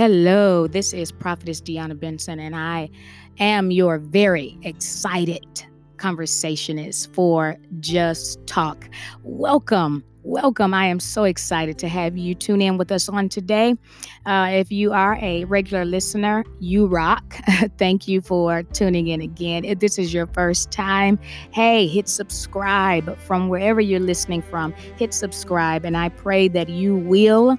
Hello, this is Prophetess Deanna Benson, and I am your very excited conversationist for Just Talk. Welcome. I am so excited to have you tune in with us on today. If you are a regular listener, you rock. Thank you for tuning in again. If this is your first time, hey, hit subscribe from wherever you're listening from. Hit subscribe, and I pray that you will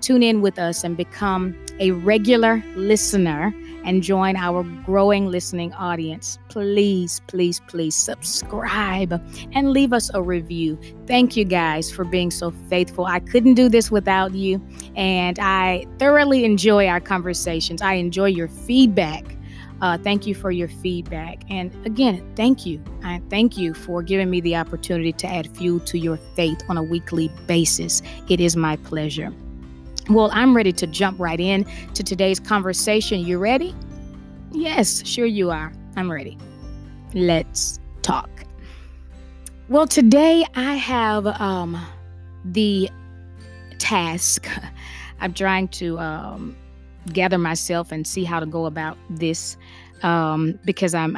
tune in with us and become a regular listener and join our growing listening audience. Please, please, please subscribe and leave us a review. Thank you guys for being so faithful. I couldn't do this without you, and I thoroughly enjoy our conversations. I enjoy your feedback. Thank you for your feedback. And again, thank you. I thank you for giving me the opportunity to add fuel to your faith on a weekly basis. It is my pleasure. Well, I'm ready to jump right in to today's conversation. You ready? Yes, sure you are. I'm ready. Let's talk. Well, today I have the task. I'm trying to gather myself and see how to go about this because I've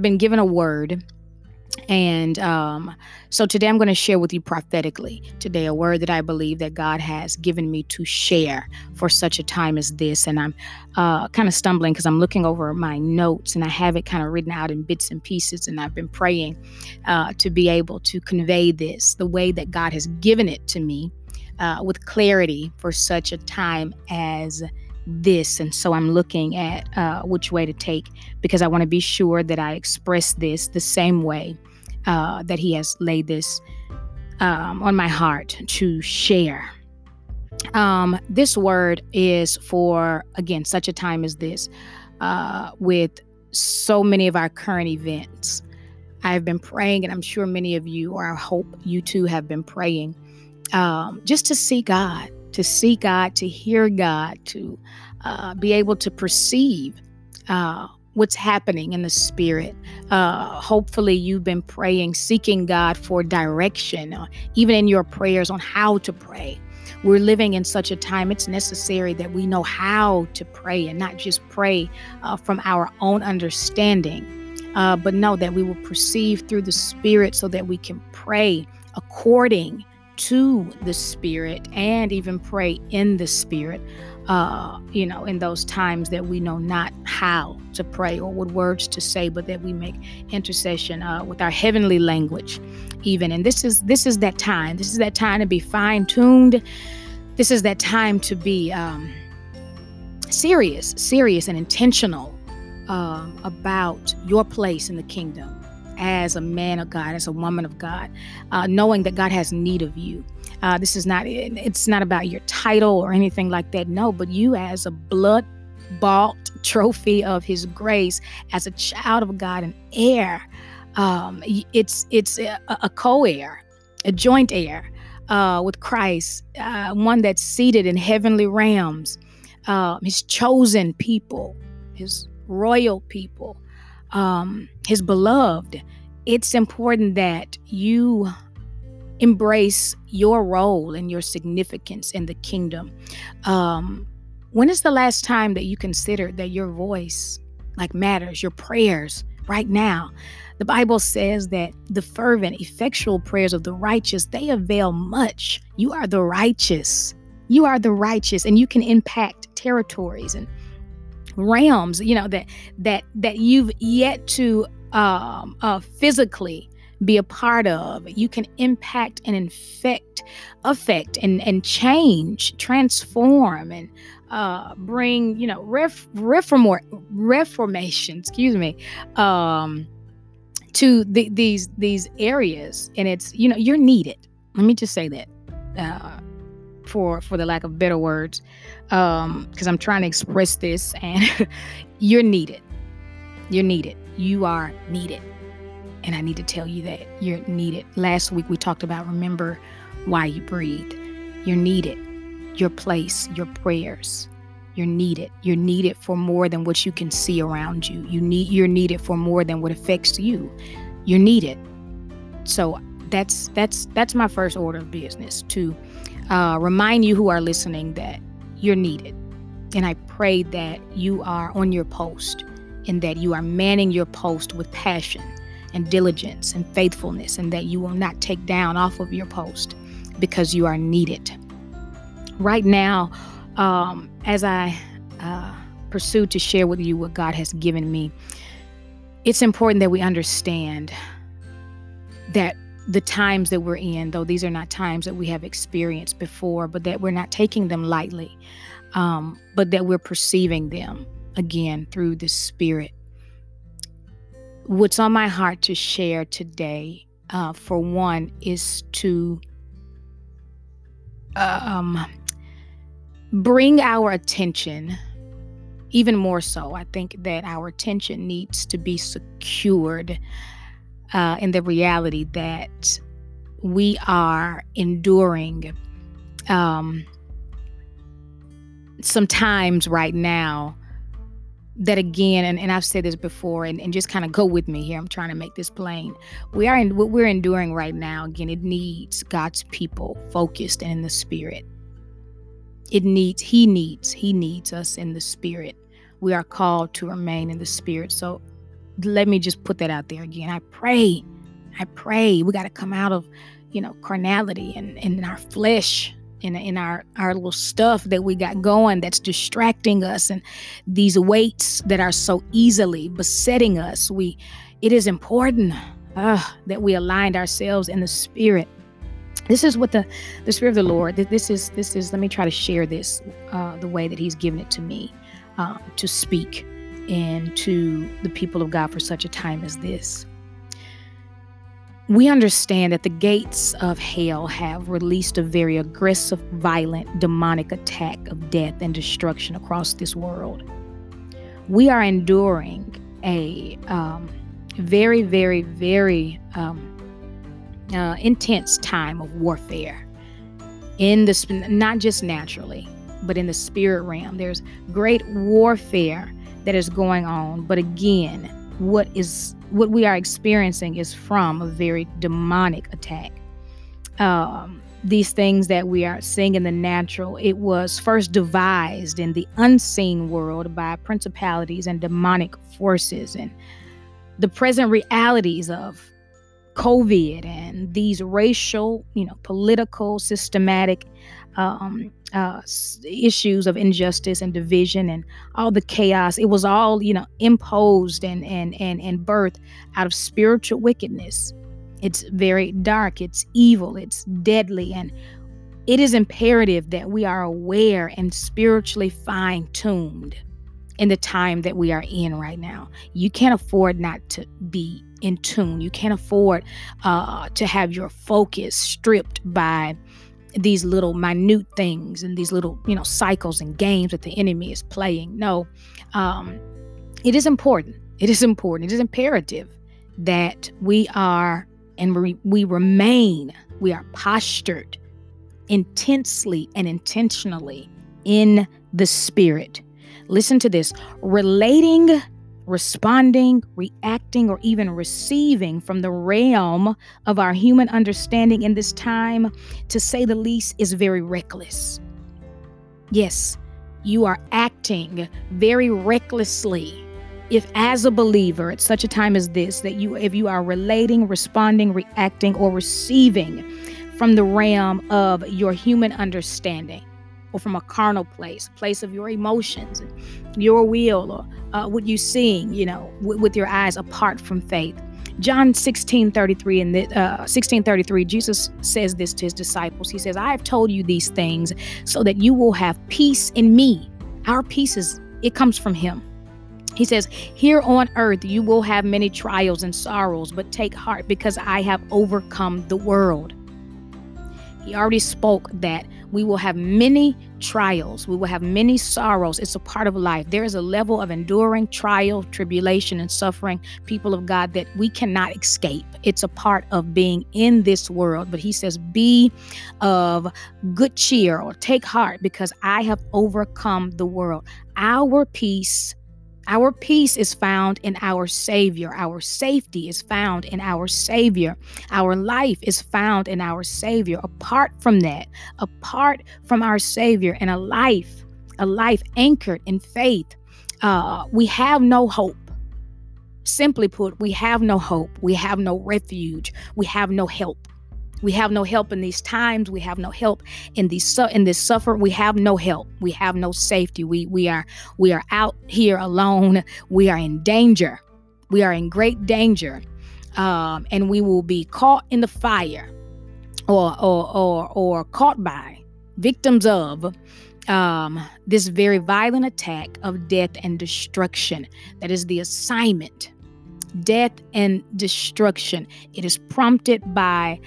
been given a word. And so today I'm going to share with you prophetically today, a word that I believe that God has given me to share for such a time as this. And I'm kind of stumbling because I'm looking over my notes and I have it kind of written out in bits and pieces. And I've been praying to be able to convey this the way that God has given it to me with clarity for such a time as this. And so I'm looking at which way to take, because I want to be sure that I express this the same way that he has laid this on my heart to share. This word is for, again, such a time as this, with so many of our current events. I've been praying, and I'm sure many of you, or I hope you too, have been praying just to see God, to hear God, to be able to perceive what's happening in the spirit. Hopefully you've been praying, seeking God for direction, even in your prayers on how to pray. We're living in such a time, it's necessary that we know how to pray and not just pray from our own understanding, but know that we will perceive through the spirit so that we can pray according to the spirit and even pray in the spirit. In those times that we know not how to pray or what words to say, but that we make intercession with our heavenly language even. And this is that time. This is that time to be fine-tuned. This is that time to be serious and intentional about your place in the kingdom as a man of God, as a woman of God, knowing that God has need of you. It's not about your title or anything like that. No, but you as a blood-bought trophy of his grace, as a child of God, an heir, it's a co-heir, a joint heir with Christ, one that's seated in heavenly realms, his chosen people, his royal people, his beloved. It's important that you embrace your role and your significance in the kingdom. When is the last time that you considered that your voice matters, your prayers right now? The Bible says that the fervent, effectual prayers of the righteous, they avail much. You are the righteous. You are the righteous, and you can impact territories and realms, that you've yet to physically be a part of. You can impact and affect and change, transform, and bring, reformation, to these areas. And it's, you're needed. Let me just say that, for the lack of better words, because I'm trying to express this, and you're needed. You're needed. You are needed. And I need to tell you that you're needed. Last week we talked about remember why you breathe. You're needed. Your place, your prayers. You're needed. You're needed for more than what you can see around you. You're needed for more than what affects you. You're needed. So that's my first order of business, to remind you who are listening that you're needed. And I pray that you are on your post and that you are manning your post with passion and diligence and faithfulness, and that you will not take down off of your post because you are needed. Right now, as I pursue to share with you what God has given me, it's important that we understand that the times that we're in, though these are not times that we have experienced before, but that we're not taking them lightly, but that we're perceiving them again through the Spirit. What's on my heart to share today, for one, is to bring our attention, even more so. I think that our attention needs to be secured in the reality that we are enduring some times right now that, again, and I've said this before, and just kind of go with me here. I'm trying to make this plain. What we're enduring right now, again, it needs God's people focused and in the Spirit. He needs us in the Spirit. We are called to remain in the Spirit. So let me just put that out there again. I pray we got to come out of, carnality and in our flesh, in our little stuff that we got going that's distracting us, and these weights that are so easily besetting us. It is important that we aligned ourselves in the Spirit. This is what the Spirit of the Lord, this is, let me try to share this the way that he's given it to me to speak and to the people of God for such a time as this. We understand that the gates of hell have released a very aggressive, violent, demonic attack of death and destruction across this world. We are enduring a very, very, very intense time of warfare, not just naturally, but in the spirit realm. There's great warfare that is going on, but again, what we are experiencing is from a very demonic attack. These things that we are seeing in the natural, it was first devised in the unseen world by principalities and demonic forces. And the present realities of COVID and these racial, political, systematic issues of injustice and division and all the chaos, it was all, imposed and birthed out of spiritual wickedness. It's very dark, it's evil, it's deadly, and it is imperative that we are aware and spiritually fine-tuned in the time that we are in right now. You can't afford not to be in tune. You can't afford to have your focus stripped by these little minute things and these little, cycles and games that the enemy is playing. No, it is important. It is important. It is imperative that we are, and we remain, we are postured intensely and intentionally in the Spirit. Listen to this: relating, responding, reacting, or even receiving from the realm of our human understanding in this time, to say the least, is very reckless. Yes, you are acting very recklessly if, as a believer at such a time as this, that if you are relating, responding, reacting, or receiving from the realm of your human understanding, or from a carnal place of your emotions, your will, or what you're seeing, with your eyes apart from faith. John 16:33 and 16:33, Jesus says this to his disciples. He says, "I have told you these things so that you will have peace in me." Our peace comes from him. He says, "Here on earth you will have many trials and sorrows, but take heart, because I have overcome the world." He already spoke that we will have many trials. We will have many sorrows. It's a part of life. There is a level of enduring trial, tribulation, and suffering, people of God, that we cannot escape. It's a part of being in this world. But he says, be of good cheer, or take heart, because I have overcome the world. Our peace, Our peace is found in our Savior. Our safety is found in our Savior. Our life is found in our Savior. Apart from that, apart from our Savior and a life anchored in faith, we have no hope. Simply put, we have no hope. We have no refuge. We have no help. We have no help in these times. We have no help in this suffering. We have no help. We have no safety. We are out here alone. We are in danger. We are in great danger, and we will be caught in the fire, or caught by victims of this very violent attack of death and destruction. That is the assignment. Death and destruction. It is prompted by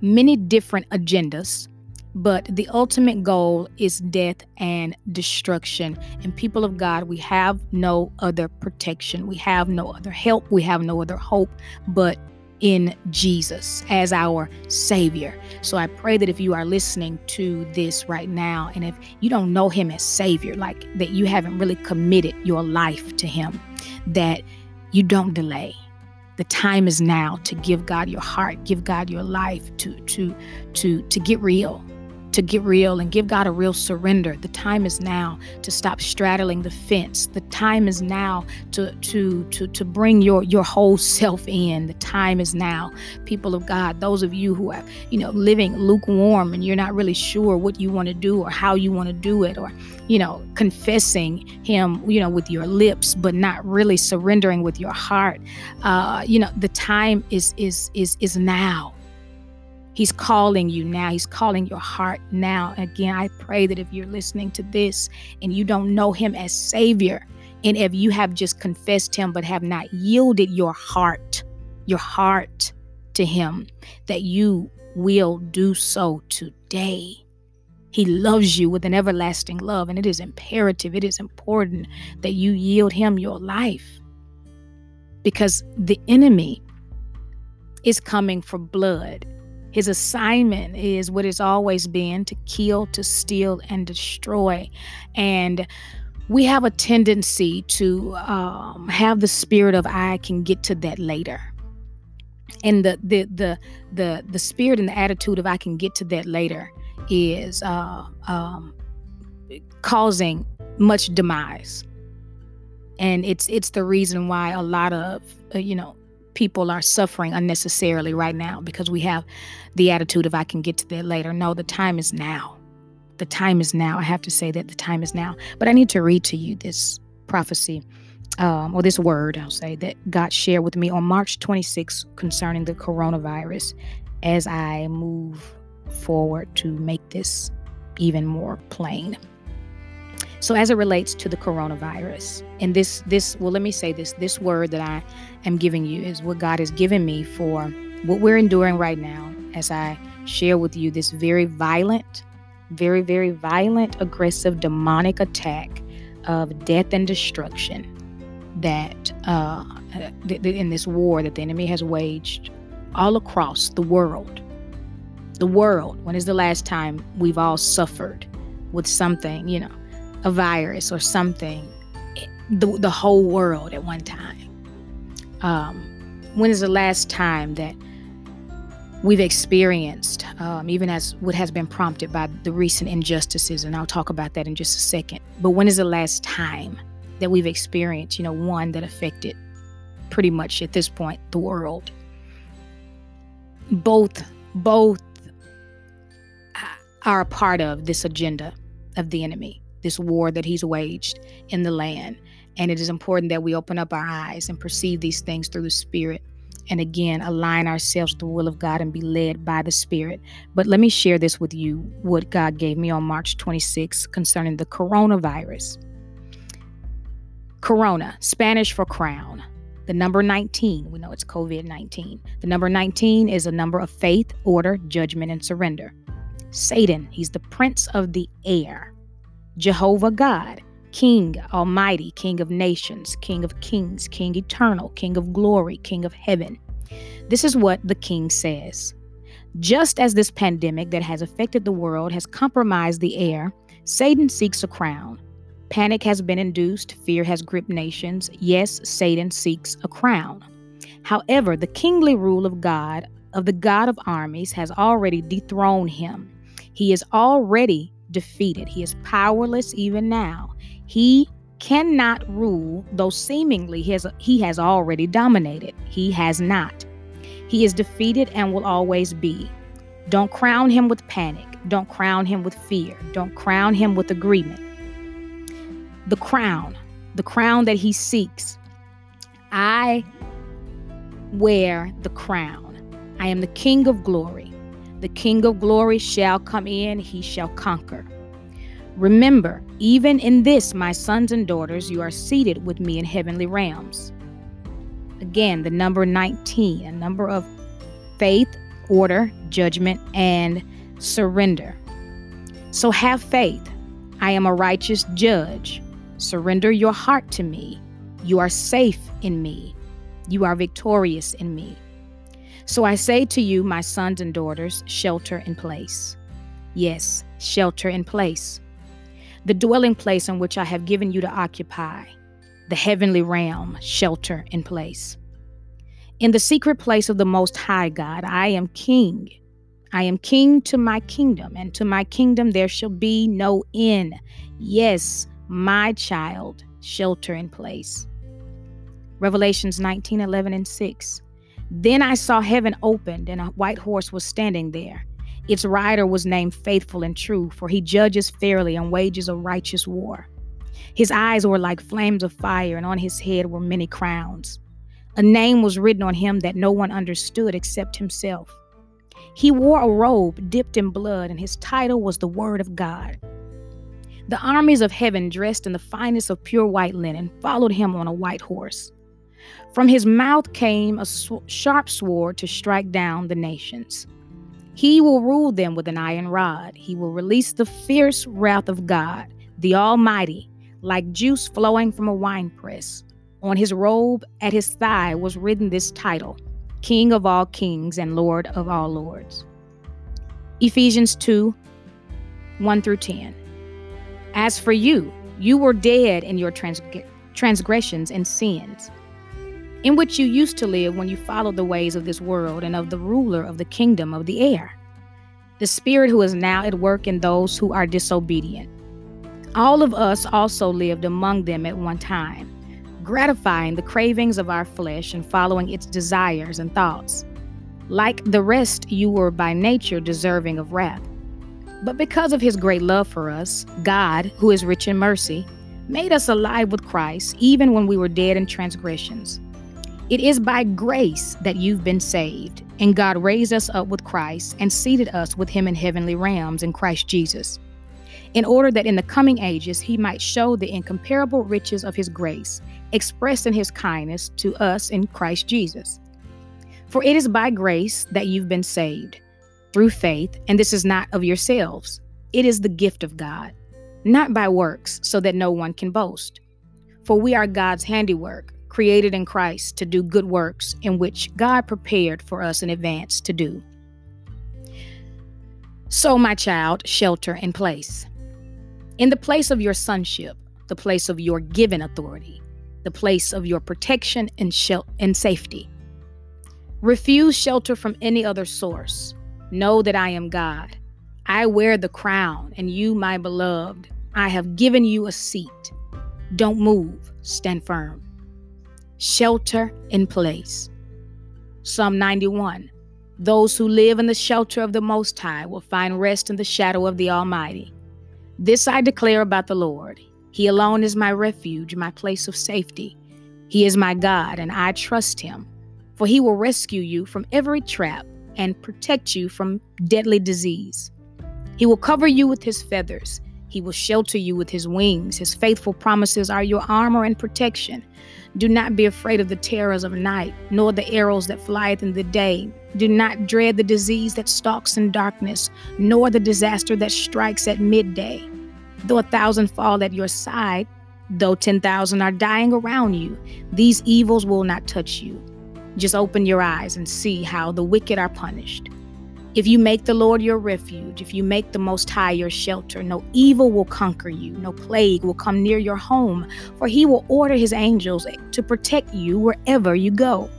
many different agendas, but the ultimate goal is death and destruction. And people of God, we have no other protection. We have no other help. We have no other hope but in Jesus as our Savior. So I pray that if you are listening to this right now, and if you don't know Him as Savior, like that you haven't really committed your life to Him, that you don't delay. The time is now to give God your heart, give God your life, to get real, and give God a real surrender. The time is now to stop straddling the fence. The time is now to bring your whole self in. The time is now, people of God. Those of you who are, living lukewarm and you're not really sure what you want to do or how you want to do it, or confessing Him, with your lips but not really surrendering with your heart. The time is now. He's calling you now. He's calling your heart now. Again, I pray that if you're listening to this and you don't know Him as Savior, and if you have just confessed Him but have not yielded your heart to Him, that you will do so today. He loves you with an everlasting love, and it is imperative, it is important that you yield Him your life, because the enemy is coming for blood. His assignment is what it's always been: to kill, to steal, and destroy. And we have a tendency to have the spirit of "I can get to that later." And the spirit and the attitude of "I can get to that later" is causing much demise. And it's the reason why a lot of people are suffering unnecessarily right now, because we have the attitude of "I can get to that later." No, the time is now. The time is now. I have to say that the time is now. But I need to read to you this prophecy, or this word, I'll say, that God shared with me on March 26 concerning the coronavirus, as I move forward to make this even more plain. So as it relates to the coronavirus, and this word that I am giving you is what God has given me for what we're enduring right now, as I share with you this very violent, very, very violent, aggressive, demonic attack of death and destruction that in this war that the enemy has waged all across the world. The world. When is the last time we've all suffered with something, a virus or something, the whole world at one time? When is the last time that we've experienced, even as what has been prompted by the recent injustices, and I'll talk about that in just a second, but when is the last time that we've experienced, one that affected pretty much at this point the world? Both are a part of this agenda of the enemy, this war that he's waged in the land. And it is important that we open up our eyes and perceive these things through the Spirit, and again, align ourselves to the will of God and be led by the Spirit. But let me share this with you, what God gave me on March 26 concerning the coronavirus. Corona, Spanish for crown. The number 19, we know it's COVID-19. The number 19 is a number of faith, order, judgment, and surrender. Satan, he's the prince of the air. Jehovah God, King Almighty, King of nations, King of kings, King eternal, King of glory, King of heaven. This is what the King says. Just as this pandemic that has affected the world has compromised the air, Satan seeks a crown. Panic has been induced. Fear has gripped nations. Yes, Satan seeks a crown. However, the kingly rule of God, of the God of armies, has already dethroned him. He is already defeated. He is powerless even now. He cannot rule, though seemingly he has already dominated. He has not. He is defeated and will always be. Don't crown him with panic. Don't crown him with fear. Don't crown him with agreement. The crown that he seeks. I wear the crown. I am the King of glory. The King of glory shall come in. He shall conquer. Remember, even in this, my sons and daughters, you are seated with me in heavenly realms. Again, the number 19, a number of faith, order, judgment, and surrender. So have faith. I am a righteous judge. Surrender your heart to me. You are safe in me. You are victorious in me. So I say to you, my sons and daughters, shelter in place. Yes, shelter in place. The dwelling place in which I have given you to occupy, the heavenly realm, shelter in place. In the secret place of the Most High God, I am King. I am King to my kingdom, and to my kingdom there shall be no end. Yes, my child, shelter in place. Revelations 19:11-6. Then I saw heaven opened, and a white horse was standing there. Its rider was named Faithful and True, for he judges fairly and wages a righteous war. His eyes were like flames of fire, and on his head were many crowns. A name was written on him that no one understood except himself. He wore a robe dipped in blood, and his title was the Word of God. The armies of heaven, dressed in the finest of pure white linen, followed him on a white horse. From his mouth came a sharp sword to strike down the nations. He will rule them with an iron rod. He will release the fierce wrath of God, the Almighty, like juice flowing from a winepress. On his robe at his thigh was written this title, King of all kings and Lord of all lords. Ephesians 2:1-10. As for you, you were dead in your transgressions and sins, in which you used to live when you followed the ways of this world and of the ruler of the kingdom of the air, the spirit who is now at work in those who are disobedient. All of us also lived among them at one time, gratifying the cravings of our flesh and following its desires and thoughts. Like the rest, you were by nature deserving of wrath. But because of his great love for us, God, who is rich in mercy, made us alive with Christ even when we were dead in transgressions. It is by grace that you've been saved, and God raised us up with Christ and seated us with him in heavenly realms in Christ Jesus, in order that in the coming ages he might show the incomparable riches of his grace, expressed in his kindness to us in Christ Jesus. For it is by grace that you've been saved, through faith, and this is not of yourselves. It is the gift of God, not by works, so that no one can boast. For we are God's handiwork, created in Christ to do good works in which God prepared for us in advance to do. So, my child, shelter in place. In the place of your sonship, the place of your given authority, the place of your protection and safety. Refuse shelter from any other source. Know that I am God. I wear the crown, and you, my beloved, I have given you a seat. Don't move, stand firm. Shelter in place. Psalm 91. Those who live in the shelter of the Most High will find rest in the shadow of the Almighty. This I declare about the Lord. He alone is my refuge, my place of safety. He is my God, and I trust him. For he will rescue you from every trap and protect you from deadly disease. He will cover you with his feathers. He will shelter you with his wings. His faithful promises are your armor and protection. Do not be afraid of the terrors of night, nor the arrows that flieth in the day. Do not dread the disease that stalks in darkness, nor the disaster that strikes at midday. Though 1,000 fall at your side, though 10,000 are dying around you, these evils will not touch you. Just open your eyes and see how the wicked are punished. If you make the Lord your refuge, if you make the Most High your shelter, no evil will conquer you, no plague will come near your home, for he will order his angels to protect you wherever you go.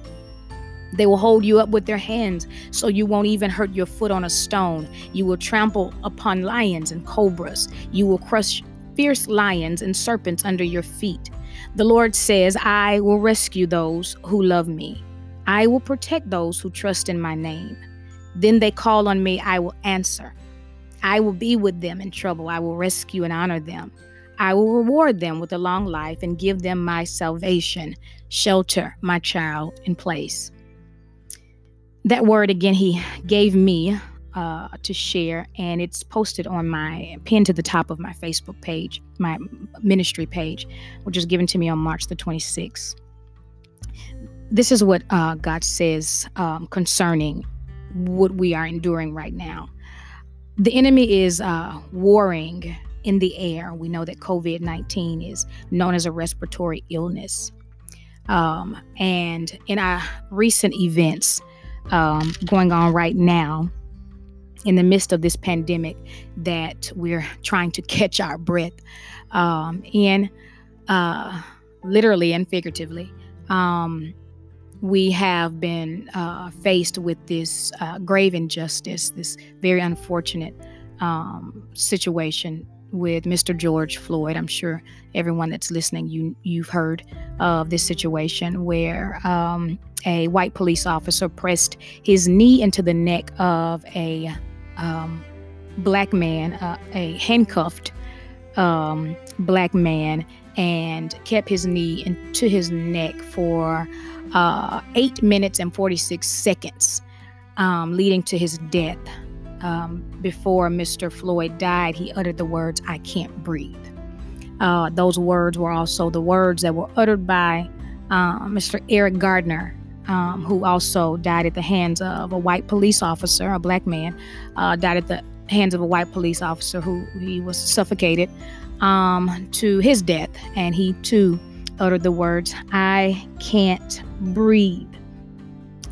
They will hold you up with their hands so you won't even hurt your foot on a stone. You will trample upon lions and cobras. You will crush fierce lions and serpents under your feet. The Lord says, I will rescue those who love me. I will protect those who trust in my name. Then they call on me, I will answer. I will be with them in trouble. I will rescue and honor them. I will reward them with a long life and give them my salvation. Shelter my child in place. That word again, he gave me to share, and it's posted on my pinned to the top of my Facebook page, my ministry page, which was given to me on March the 26th. This is what God says concerning what we are enduring right now. The enemy is warring in the air. We know that COVID-19 is known as a respiratory illness. And in our recent events going on right now, in the midst of this pandemic that we're trying to catch our breath in, literally and figuratively, we have been faced with this grave injustice, this very unfortunate situation with Mr. George Floyd. I'm sure everyone that's listening, you've heard of this situation where a white police officer pressed his knee into the neck of a black man, a handcuffed black man, and kept his knee into his neck for 8 minutes and 46 seconds, leading to his death. Before Mr. Floyd died, he uttered the words, I can't breathe. Those words were also the words that were uttered by Mr. Eric Garner, who also died at the hands of a white police officer, a black man, died at the hands of a white police officer who he was suffocated to his death. And he too uttered the words, I can't breathe.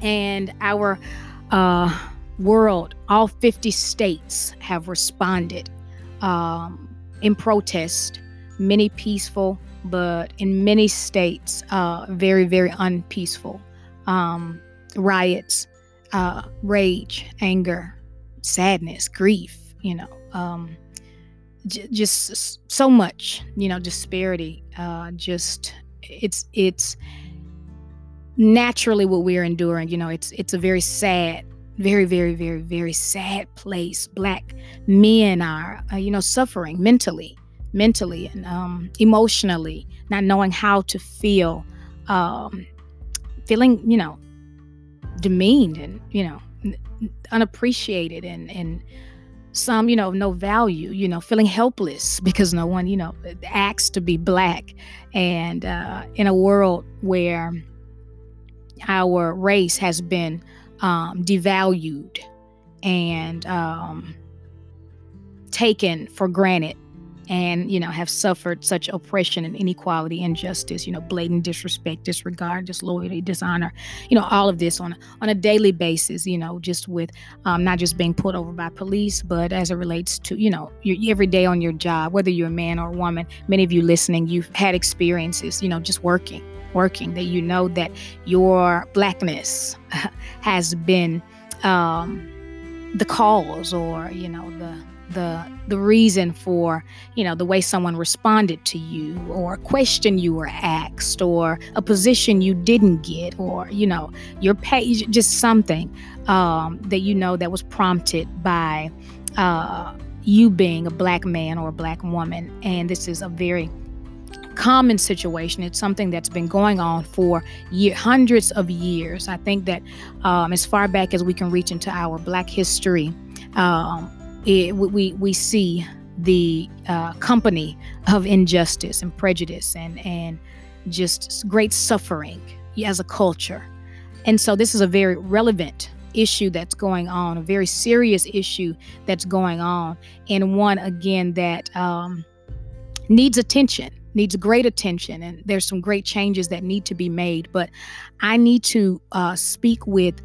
And our world, all 50 states have responded in protest, many peaceful, but in many states, very, very unpeaceful. Riots, rage, anger, sadness, grief, just so much, disparity, it's naturally what we're enduring. It's a very sad, very, very, very, very sad place. Black men are, suffering mentally and emotionally, not knowing how to feel, feeling, demeaned and, unappreciated and some, no value, feeling helpless because no one, acts to be black. And in a world where our race has been devalued and taken for granted, and have suffered such oppression and inequality, injustice, blatant disrespect, disregard, disloyalty, dishonor, all of this on a daily basis, just with not just being pulled over by police, but as it relates to your every day on your job, whether you're a man or a woman. Many of you listening, you've had experiences, just working that that your blackness has been the cause, or the reason for the way someone responded to you, or a question you were asked, or a position you didn't get, or your pay, just something that that was prompted by you being a black man or a black woman. And this is a very common situation. It's something that's been going on for hundreds of years. I think that as far back as we can reach into our Black history, we see the company of injustice and prejudice and just great suffering as a culture. And so this is a very relevant issue that's going on, a very serious issue that's going on, and one again that needs attention. Needs great attention, and there's some great changes that need to be made. But I need to speak with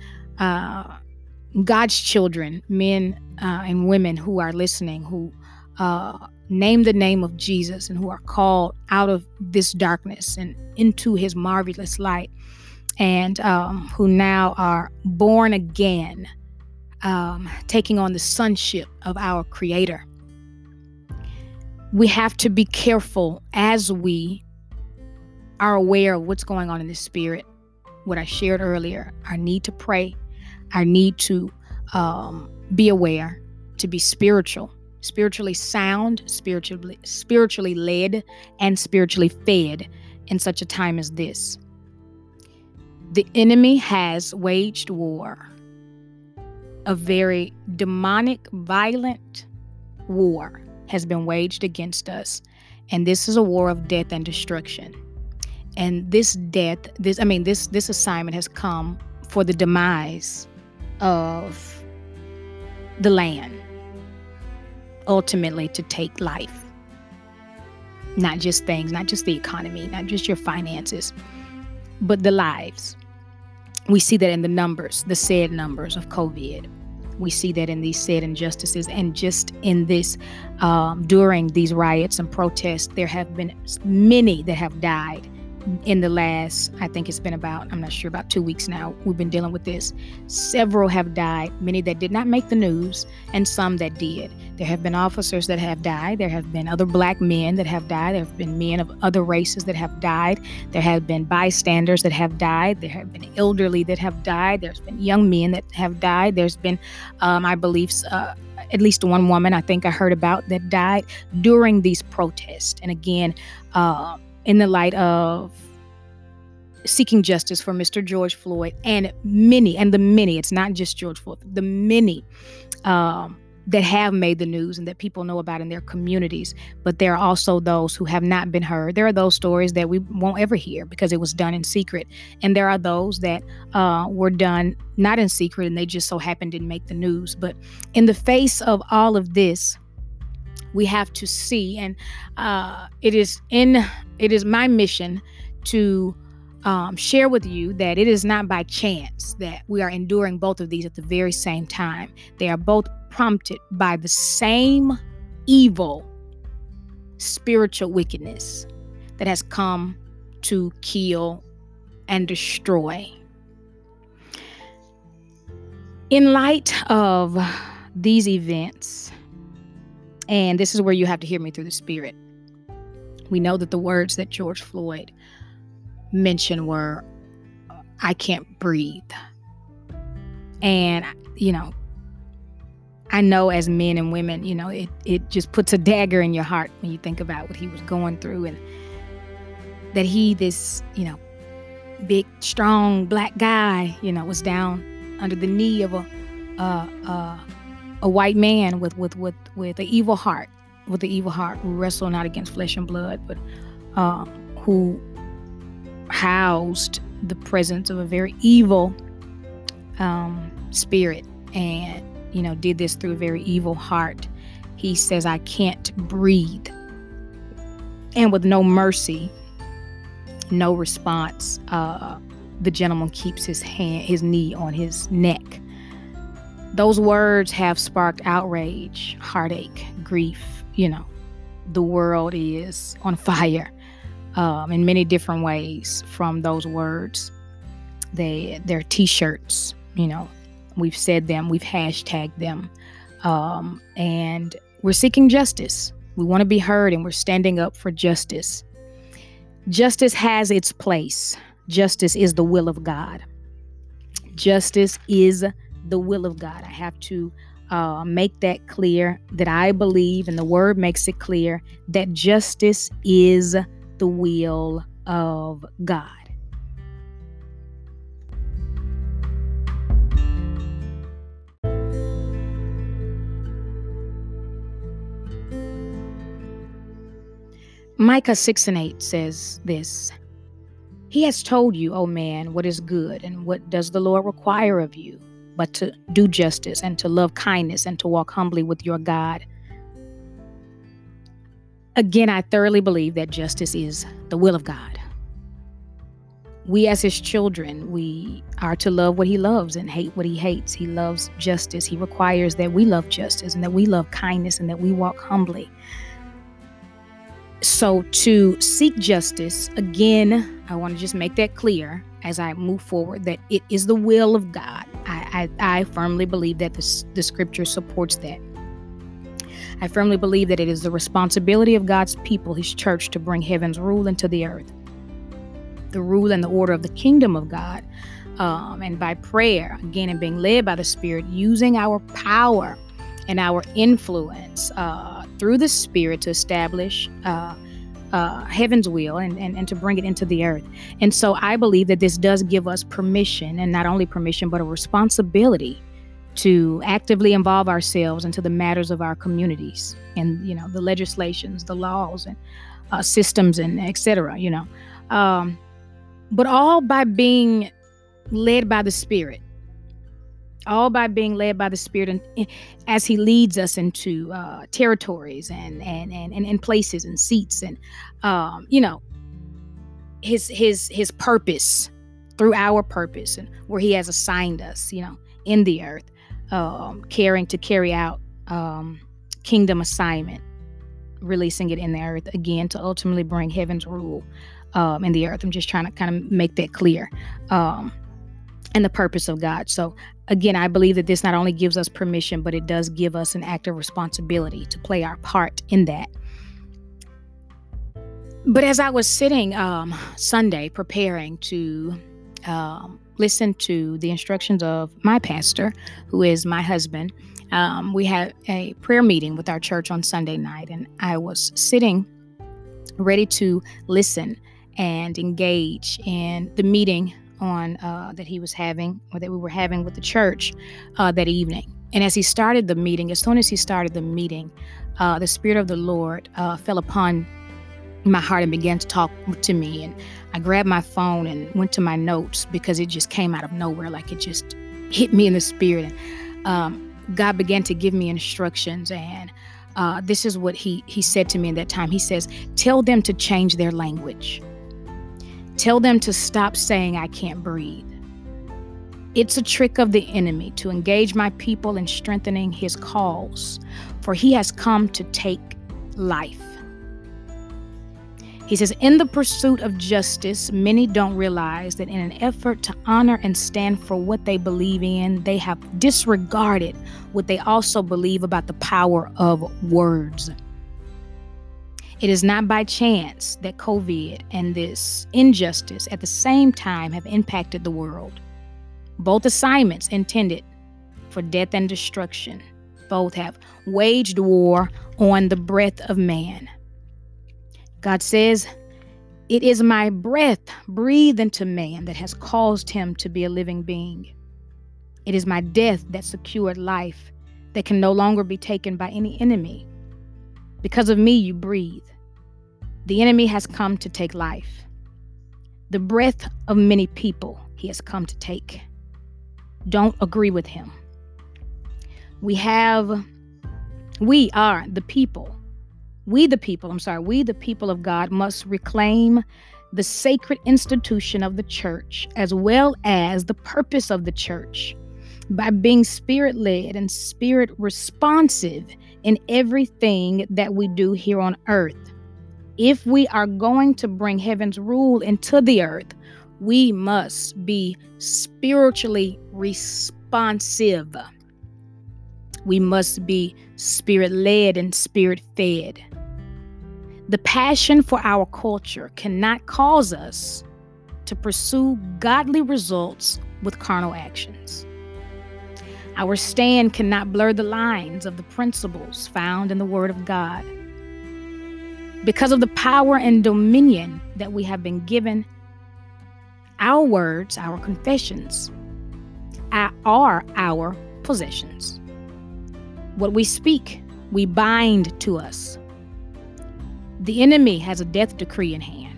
God's children, men and women who are listening, who name the name of Jesus and who are called out of this darkness and into his marvelous light, and who now are born again, taking on the sonship of our Creator. We have to be careful as we are aware of what's going on in the spirit, what I shared earlier, our need to pray, our need to be aware, to be spiritually sound, spiritually led, and spiritually fed in such a time as this. The enemy has waged war, a very demonic, violent war has been waged against us. And this is a war of death and destruction. And this assignment has come for the demise of the land, ultimately to take life. Not just things, not just the economy, not just your finances, but the lives. We see that in the numbers, the said numbers of COVID. We see that in these said injustices, and just in this, during these riots and protests, there have been many that have died in the last, I think it's been about, I'm not sure, about 2 weeks now. We've been dealing with this. Several have died, many that did not make the news and some that did. There have been officers that have died. There have been other black men that have died. There have been men of other races that have died. There have been bystanders that have died. There have been elderly that have died. There's been young men that have died. There's been, I believe, at least one woman I think I heard about that died during these protests. And again, in the light of seeking justice for Mr. George Floyd and the many, it's not just George Floyd, the many that have made the news and that people know about in their communities, but there are also those who have not been heard. There are those stories that we won't ever hear because it was done in secret. And there are those that were done not in secret and they just so happened didn't make the news. But in the face of all of this, we have to see, and it is my mission to share with you that it is not by chance that we are enduring both of these at the very same time. They are both prompted by the same evil spiritual wickedness that has come to kill and destroy. In light of these events, and this is where you have to hear me through the spirit. We know that the words that George Floyd mentioned were, I can't breathe. And, I know as men and women, it just puts a dagger in your heart when you think about what he was going through, and that he, this, big, strong black guy, was down under the knee of a white man with an evil heart, who wrestle not against flesh and blood, but who housed the presence of a very evil spirit, and did this through a very evil heart. He says, "I can't breathe," and with no mercy, no response, the gentleman keeps his knee on his neck. Those words have sparked outrage, heartache, grief. The world is on fire in many different ways from those words. They're T-shirts, we've said them, we've hashtagged them, and we're seeking justice. We want to be heard, and we're standing up for justice. Justice has its place. Justice is the will of God. Justice is the will of God. I have to make that clear, that I believe, and the word makes it clear, that justice is the will of God. Micah 6:8 says this, "He has told you, O man, what is good, and what does the Lord require of you, but to do justice and to love kindness and to walk humbly with your God." Again, I thoroughly believe that justice is the will of God. we as his children, we are to love what he loves and hate what he hates. He loves justice. He requires that we love justice and that we love kindness and that we walk humbly. So to seek justice, again, I want to just make that clear as I move forward, that it is the will of God. I firmly believe that the scripture supports that. I firmly believe that it is the responsibility of God's people, his church, to bring heaven's rule into the earth. The rule and the order of the kingdom of God, and by prayer, again, and being led by the Spirit, using our power and our influence through the Spirit to establish heaven's will and to bring it into the earth. And so I believe that this does give us permission, and not only permission, but a responsibility to actively involve ourselves into the matters of our communities and, you know, the legislations, the laws and systems and et cetera, you know. But all by being led by the Spirit, and as he leads us into territories and places and seats and, you know, his purpose through our purpose and where he has assigned us, you know, in the earth, caring to carry out kingdom assignment, releasing it in the earth again to ultimately bring heaven's rule in the earth. I'm just trying to kind of make that clear, and the purpose of God. So again, I believe that this not only gives us permission, but it does give us an active responsibility to play our part in that. But as I was sitting Sunday preparing to listen to the instructions of my pastor, who is my husband, we had a prayer meeting with our church on Sunday night, and I was sitting ready to listen and engage in the meeting on that he was having, or that we were having with the church that evening. And as he started the meeting, the Spirit of the Lord fell upon my heart and began to talk to me. And I grabbed my phone and went to my notes, because it just came out of nowhere, like it just hit me in the spirit. And God began to give me instructions, and this is what he said to me in that time. He says, tell them to change their language. Tell them to stop saying, I can't breathe. It's a trick of the enemy to engage my people in strengthening his cause, for he has come to take life. He says, in the pursuit of justice, many don't realize that in an effort to honor and stand for what they believe in, they have disregarded what they also believe about the power of words. It is not by chance that COVID and this injustice at the same time have impacted the world. Both assignments intended for death and destruction. Both have waged war on the breath of man. God says, it is my breath breathed into man that has caused him to be a living being. It is my death that secured life that can no longer be taken by any enemy. Because of me, you breathe. The enemy has come to take life. The breath of many people he has come to take. Don't agree with him. We the people of God must reclaim the sacred institution of the church, as well as the purpose of the church, by being spirit-led and spirit-responsive in everything that we do here on earth. If we are going to bring heaven's rule into the earth, we must be spiritually responsive. We must be spirit-led and spirit-fed. The passion for our culture cannot cause us to pursue godly results with carnal actions. Our stand cannot blur the lines of the principles found in the Word of God. Because of the power and dominion that we have been given, our words, our confessions, are our possessions. What we speak, we bind to us. The enemy has a death decree in hand.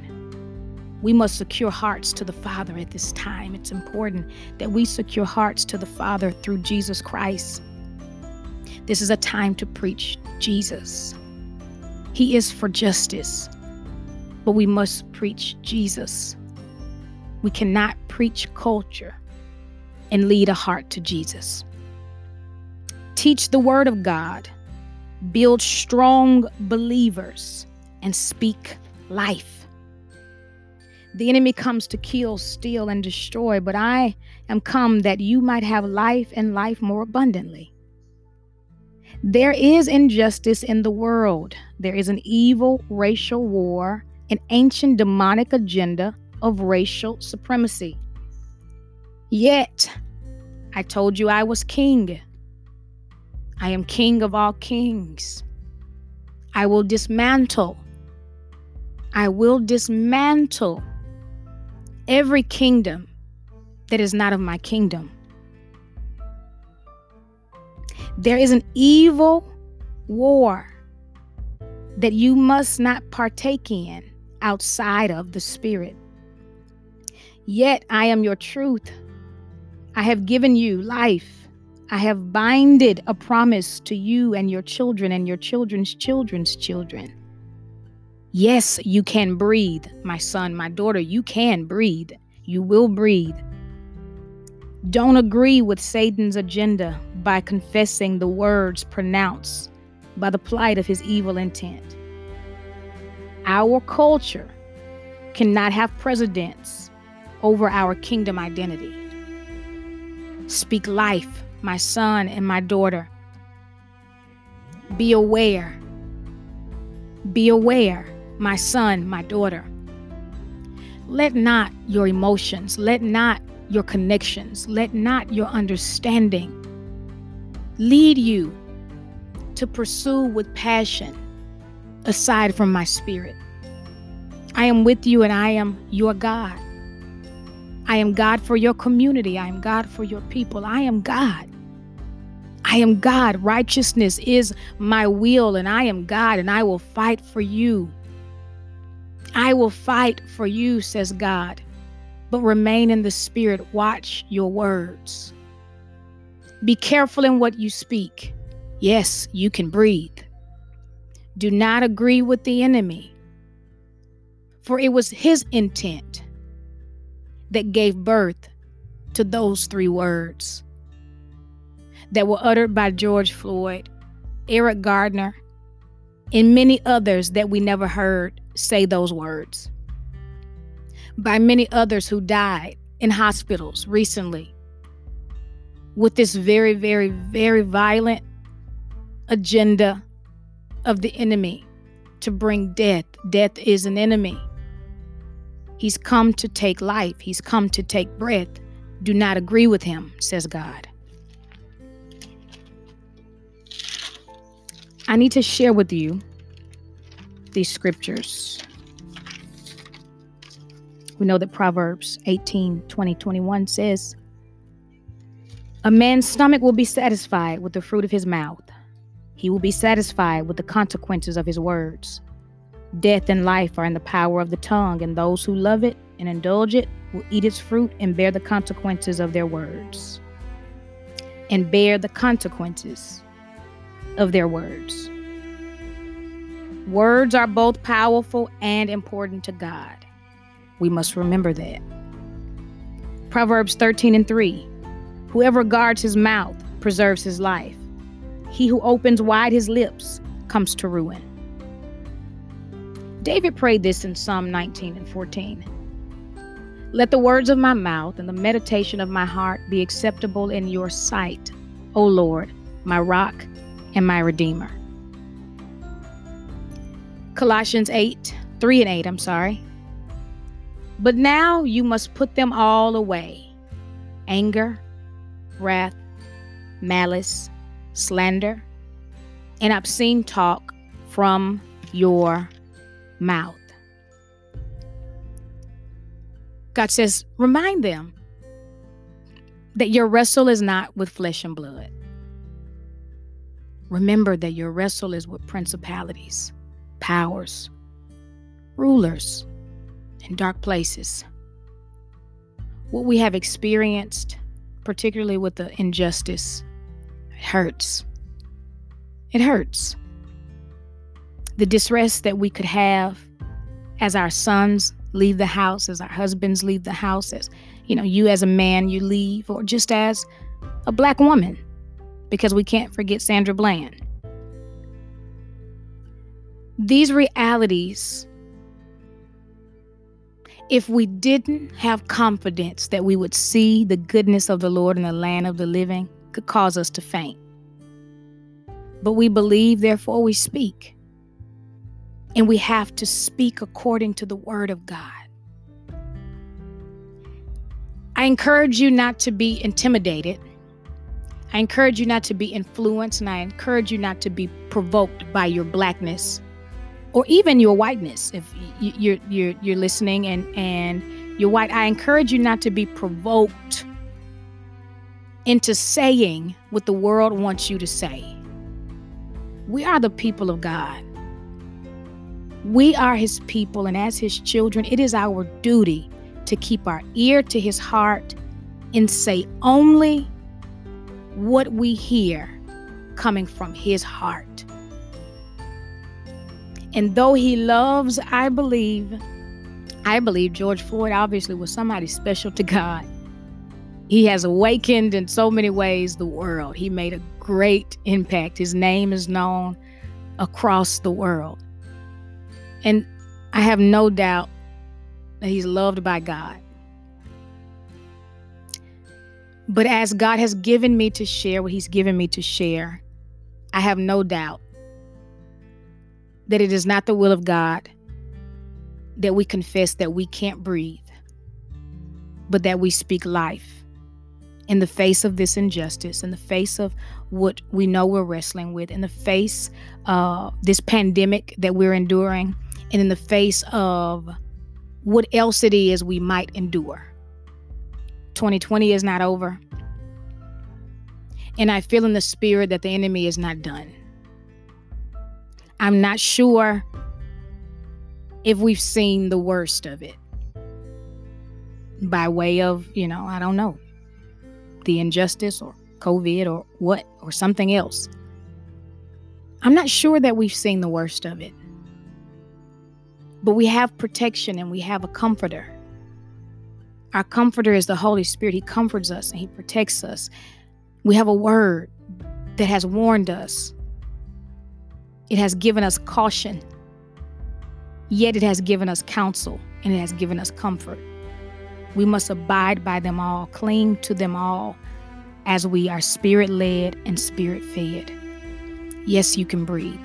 We must secure hearts to the Father at this time. It's important that we secure hearts to the Father through Jesus Christ. This is a time to preach Jesus. He is for justice, but we must preach Jesus. We cannot preach culture and lead a heart to Jesus. Teach the word of God, build strong believers, and speak life. The enemy comes to kill, steal, and destroy, but I am come that you might have life and life more abundantly. There is injustice in the world. There is an evil racial war, an ancient demonic agenda of racial supremacy. Yet, I told you I was king. I am king of all kings. I will dismantle every kingdom that is not of my kingdom. There is an evil war that you must not partake in outside of the Spirit. Yet I am your truth. I have given you life. I have binded a promise to you and your children and your children's children's children. Yes, you can breathe, my son, my daughter. You can breathe. You will breathe. Don't agree with Satan's agenda by confessing the words pronounced by the plight of his evil intent. Our culture cannot have precedence over our kingdom identity. Speak life, my son and my daughter. Be aware. Be aware, my son, my daughter. Let not your emotions, let not your connections, let not your understanding lead you to pursue with passion aside from my Spirit. I am with you and I am your God. I am God for your community. I am God for your people. I am God. I am God. Righteousness is my will, and I am God, and I will fight for you. I will fight for you, says God, but remain in the Spirit. Watch your words. Be careful in what you speak. Yes, you can breathe. Do not agree with the enemy, for it was his intent that gave birth to those three words that were uttered by George Floyd, Eric Garner, and many others that we never heard say those words, by many others who died in hospitals recently with this very, very, very violent agenda of the enemy to bring death. Death is an enemy. He's come to take life. He's come to take breath. Do not agree with him, says God. I need to share with you these scriptures. We know that Proverbs 18:20-21 says, "A man's stomach will be satisfied with the fruit of his mouth. He will be satisfied with the consequences of his words. Death and life are in the power of the tongue, and those who love it and indulge it will eat its fruit and bear the consequences of their words." And bear the consequences of their words. Words are both powerful and important to God. We must remember that. Proverbs 13:3, "Whoever guards his mouth preserves his life. He who opens wide his lips comes to ruin." David prayed this in Psalm 19:14. "Let the words of my mouth and the meditation of my heart be acceptable in your sight, O Lord, my rock and my redeemer." Colossians 3:8, "But now you must put them all away, anger, wrath, malice, slander, and obscene talk from your mouth." God says, remind them that your wrestle is not with flesh and blood. Remember that your wrestle is with principalities, powers, rulers, and dark places. What we have experienced, particularly with the injustice, it hurts. It hurts. The distress that we could have as our sons leave the house, as our husbands leave the house, as, you know, you as a man, you leave, or just as a black woman, because we can't forget Sandra Bland. These realities, if we didn't have confidence that we would see the goodness of the Lord in the land of the living, could cause us to faint. But we believe, therefore we speak. And we have to speak according to the word of God. I encourage you not to be intimidated. I encourage you not to be influenced, and I encourage you not to be provoked by your blackness or even your whiteness. If you're listening and you're white, I encourage you not to be provoked into saying what the world wants you to say. We are the people of God. We are his people, and as his children, it is our duty to keep our ear to his heart and say only what we hear coming from his heart. And though he loves, I believe George Floyd obviously was somebody special to God. He has awakened in so many ways the world. He made a great impact. His name is known across the world. And I have no doubt that he's loved by God. But as God has given me to share what he's given me to share, I have no doubt that it is not the will of God that we confess that we can't breathe, but that we speak life in the face of this injustice, in the face of what we know we're wrestling with, in the face of this pandemic that we're enduring, and in the face of what else it is we might endure. 2020 is not over. And I feel in the spirit that the enemy is not done. I'm not sure if we've seen the worst of it by way of, I don't know, the injustice or COVID or what, or something else. I'm not sure that we've seen the worst of it, but we have protection and we have a comforter. Our comforter is the Holy Spirit. He comforts us and he protects us. We have a word that has warned us. It has given us caution, yet it has given us counsel and it has given us comfort. We must abide by them all, cling to them all as we are spirit-led and spirit-fed. Yes, you can breathe.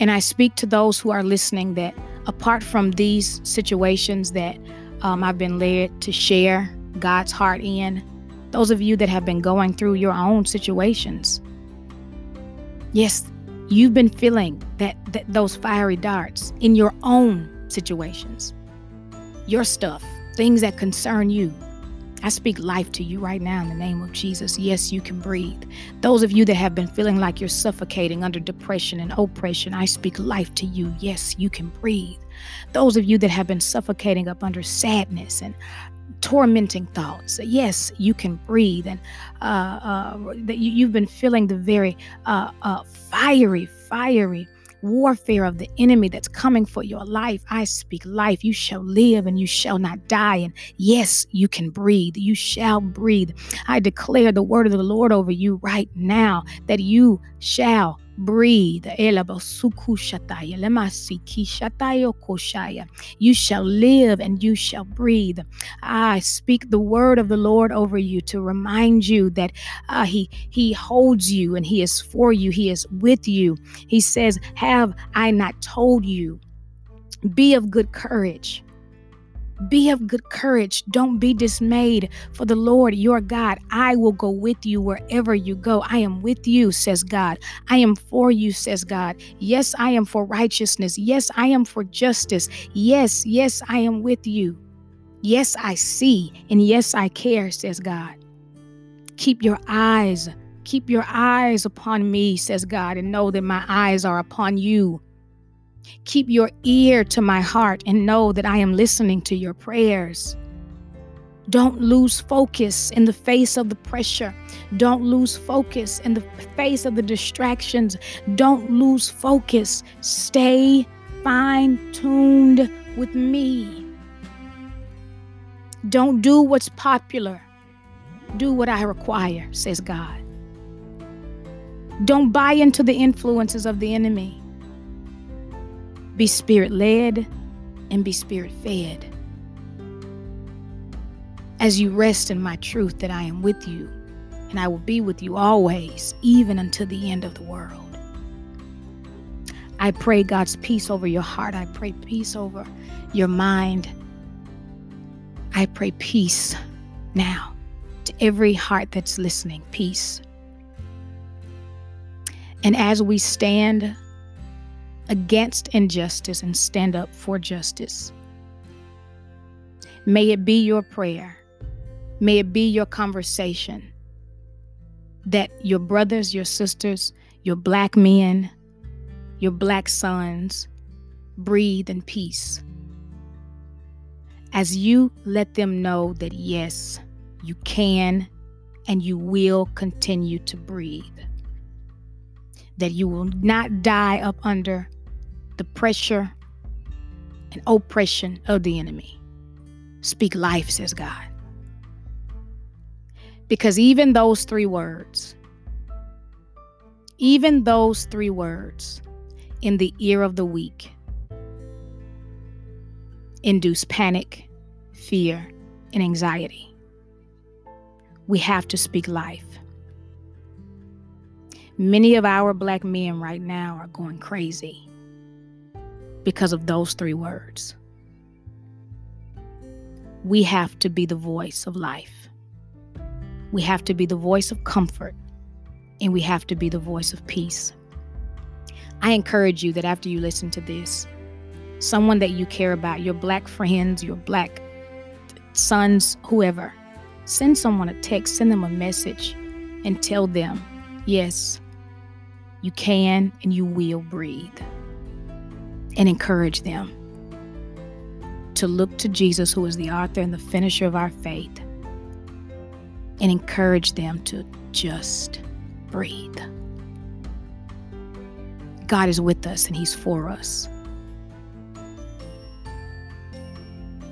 And I speak to those who are listening that apart from these situations that I've been led to share God's heart in, those of you that have been going through your own situations, yes, you've been feeling that those fiery darts in your own situations, your stuff, things that concern you. I speak life to you right now in the name of Jesus. Yes, you can breathe. Those of you that have been feeling like you're suffocating under depression and oppression, I speak life to you. Yes, you can breathe. Those of you that have been suffocating up under sadness and tormenting thoughts, yes, you can breathe. And that you've been feeling the very fiery warfare of the enemy that's coming for your life. I speak life. You shall live and you shall not die. And yes, you can breathe. You shall breathe. I declare the word of the Lord over you right now that you shall breathe. You shall live and you shall breathe. I speak the word of the Lord over you to remind you that he holds you and he is for you. He is with you. He says, have I not told you? Be of good courage. Be of good courage. Don't be dismayed, for the Lord your God, I will go with you wherever you go. I am with you, says God. I am for you, says God. Yes, I am for righteousness. Yes, I am for justice. Yes, yes, I am with you. Yes, I see, and yes, I care, says God. Keep your eyes upon me, says God, and know that my eyes are upon you. Keep your ear to my heart and know that I am listening to your prayers. Don't lose focus in the face of the pressure. Don't lose focus in the face of the distractions. Don't lose focus. Stay fine-tuned with me. Don't do what's popular. Do what I require, says God. Don't buy into the influences of the enemy. Be spirit-led and be spirit-fed. As you rest in my truth that I am with you, and I will be with you always, even until the end of the world. I pray God's peace over your heart. I pray peace over your mind. I pray peace now to every heart that's listening. Peace. And as we stand against injustice and stand up for justice, may it be your prayer, may it be your conversation that your brothers, your sisters, your black men, your black sons breathe in peace as you let them know that yes, you can and you will continue to breathe, that you will not die up under the pressure and oppression of the enemy. Speak life, says God. Because even those three words in the ear of the weak induce panic, fear, and anxiety. We have to speak life. Many of our black men right now are going crazy because of those three words. We have to be the voice of life. We have to be the voice of comfort, and we have to be the voice of peace. I encourage you that after you listen to this, someone that you care about, your black friends, your black sons, whoever, send someone a text, send them a message, and tell them, yes, you can and you will breathe. And encourage them to look to Jesus, who is the author and the finisher of our faith, and encourage them to just breathe. God is with us and he's for us.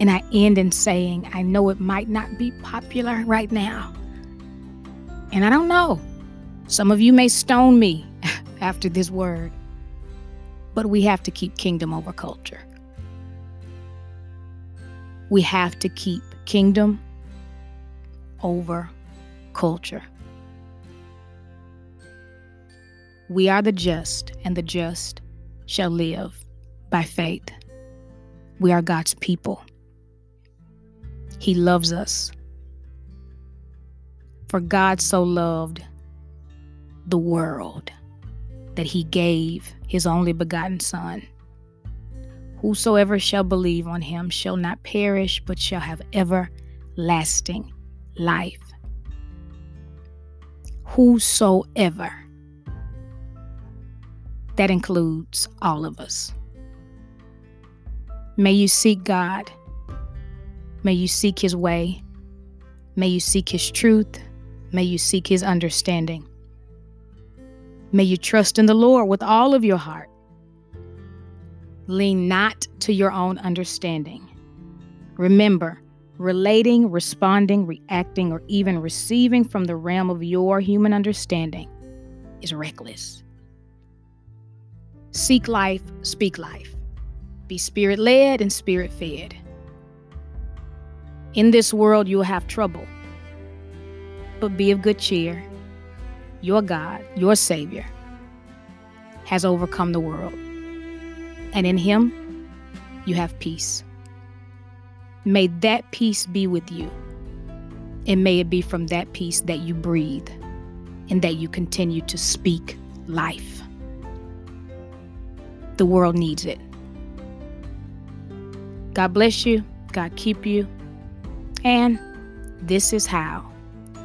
And I end in saying, I know it might not be popular right now. And I don't know, some of you may stone me after this word, but we have to keep kingdom over culture. We have to keep kingdom over culture. We are the just, and the just shall live by faith. We are God's people. He loves us. For God so loved the world that he gave his only begotten Son. Whosoever shall believe on him shall not perish, but shall have everlasting life. Whosoever. That includes all of us. May you seek God. May you seek his way. May you seek his truth. May you seek his understanding. May you trust in the Lord with all of your heart. Lean not to your own understanding. Remember, relating, responding, reacting, or even receiving from the realm of your human understanding is reckless. Seek life, speak life. Be spirit-led and spirit-fed. In this world, you'll have trouble, but be of good cheer. Your God, your Savior, has overcome the world. And in him, you have peace. May that peace be with you. And may it be from that peace that you breathe and that you continue to speak life. The world needs it. God bless you. God keep you. And this is how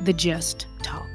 the just talk.